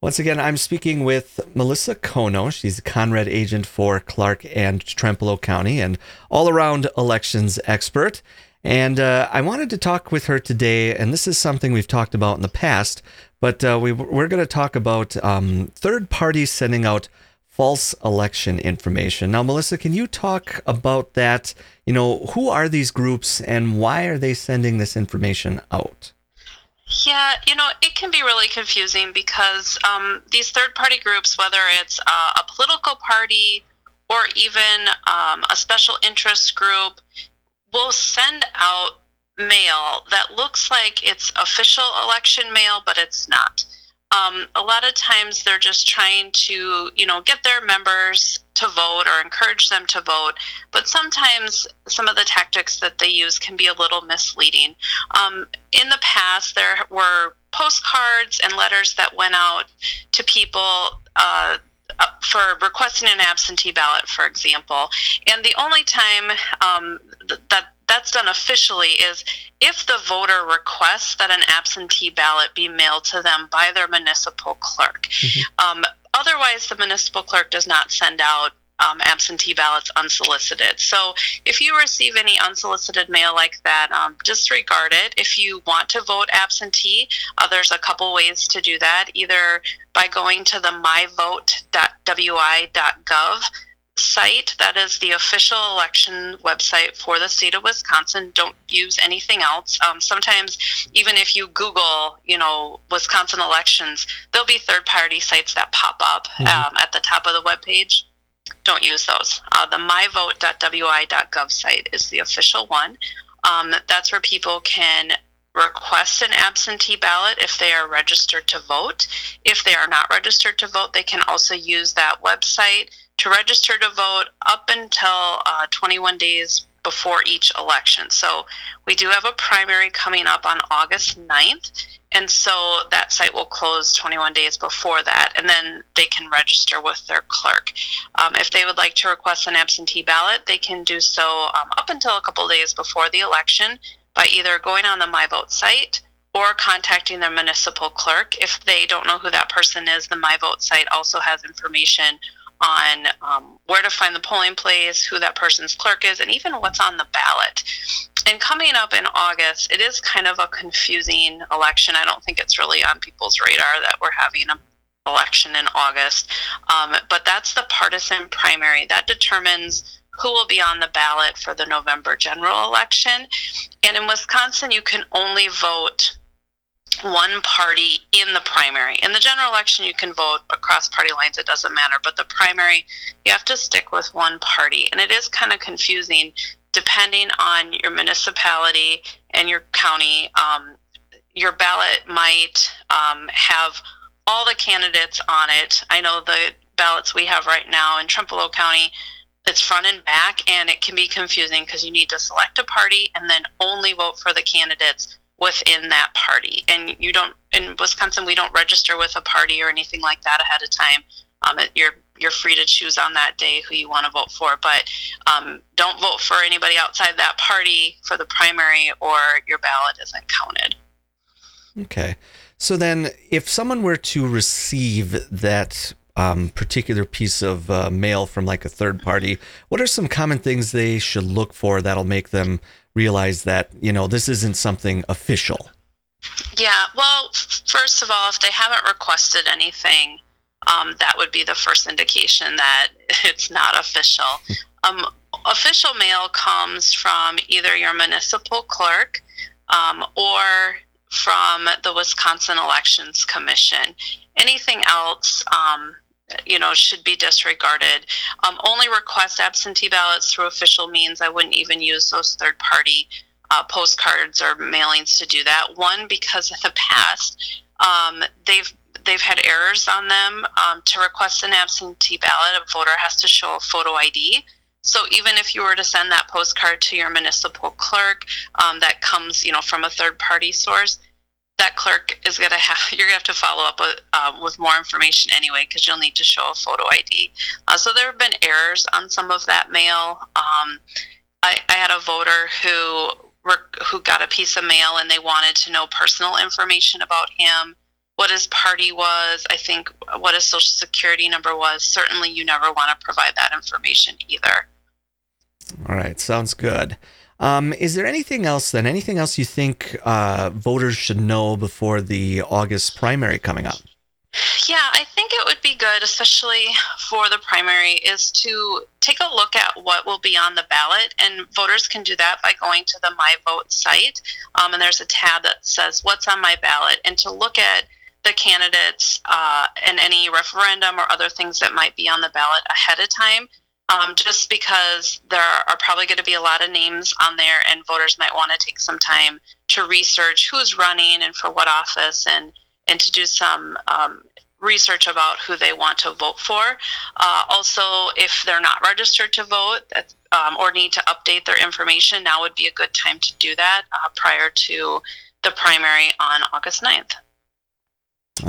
Once again, I'm speaking with Melissa Kono. She's a Conrad agent for Clark and Trempeleau County and all-around elections expert. And I wanted to talk with her today, and this is something we've talked about in the past, but we're going to talk about third parties sending out false election information. Now, Melissa, can you talk about that? You know, who are these groups and why are they sending this information out? Yeah, you know, it can be really confusing because these third-party groups, whether it's a political party or even a special interest group, will send out mail that looks like it's official election mail, but it's not. A lot of times they're just trying to, you know, get their members to vote or encourage them to vote. But sometimes some of the tactics that they use can be a little misleading. In the past, there were postcards and letters that went out to people for requesting an absentee ballot, for example. And the only time that's done officially is if the voter requests that an absentee ballot be mailed to them by their municipal clerk. Mm-hmm. Otherwise, the municipal clerk does not send out absentee ballots unsolicited. So if you receive any unsolicited mail like that, disregard it. If you want to vote absentee, there's a couple ways to do that, either by going to the myvote.wi.gov site. That is the official election website for the state of Wisconsin. Don't use anything else. Sometimes even if you Google, you know, Wisconsin elections, there'll be third-party sites that pop up at the top of the webpage. Don't use those. The myvote.wi.gov site is the official one. That's where people can request an absentee ballot if they are registered to vote. If they are not registered to vote, they can also use that website to register to vote up until 21 days before each election. So we do have a primary coming up on August 9th, and so that site will close 21 days before that, and then they can register with their clerk. If they would like to request an absentee ballot, they can do so up until a couple days before the election by either going on the MyVote site or contacting their municipal clerk. If they don't know who that person is, the MyVote site also has information on where to find the polling place, who that person's clerk is, and even what's on the ballot. And coming up in August, it is kind of a confusing election. I don't think it's really on people's radar that we're having an election in August. But that's the partisan primary. That determines who will be on the ballot for the November general election. And in Wisconsin, you can only vote one party in the primary. In the general election, you can vote across party lines. It doesn't matter. But the primary, you have to stick with one party. And it is kind of confusing depending on your municipality and your county. Your ballot might have all the candidates on it. I know the ballots we have right now in Trumbull County, it's front and back, and it can be confusing because you need to select a party and then only vote for the candidates within that party. And you don't, in Wisconsin, we don't register with a party or anything like that ahead of time. You're free to choose on that day who you want to vote for, but don't vote for anybody outside that party for the primary or your ballot isn't counted. Okay. So then if someone were to receive that particular piece of mail from like a third party, what are some common things they should look for that'll make them realize that, you know, this isn't something official? Yeah, well, first of all, if they haven't requested anything, that would be the first indication that it's not official. Official mail comes from either your municipal clerk or from the Wisconsin Elections Commission. Anything else, you know, should be disregarded. Only request absentee ballots through official means. I wouldn't even use those third-party postcards or mailings to do that. One, because in the past, they've had errors on them. To request an absentee ballot, a voter has to show a photo ID. So even if you were to send that postcard to your municipal clerk, that comes, you know, from a third-party source, that clerk is going to have, you're going to have to follow up with more information anyway, because you'll need to show a photo ID. So there have been errors on some of that mail. I had a voter who got a piece of mail and they wanted to know personal information about him. what his party was, I think what his social security number was. Certainly you never want to provide that information either. All right. Sounds good. Is there anything else then? Anything else you think voters should know before the August primary coming up? Yeah, I think it would be good, especially for the primary, is to take a look at what will be on the ballot. And voters can do that by going to the My Vote site. And there's a tab that says what's on my ballot, and to look at the candidates and any referendum or other things that might be on the ballot ahead of time. Just because there are probably going to be a lot of names on there, and voters might want to take some time to research who's running and for what office, and to do some research about who they want to vote for. Also, if they're not registered to vote or need to update their information, now would be a good time to do that prior to the primary on August 9th.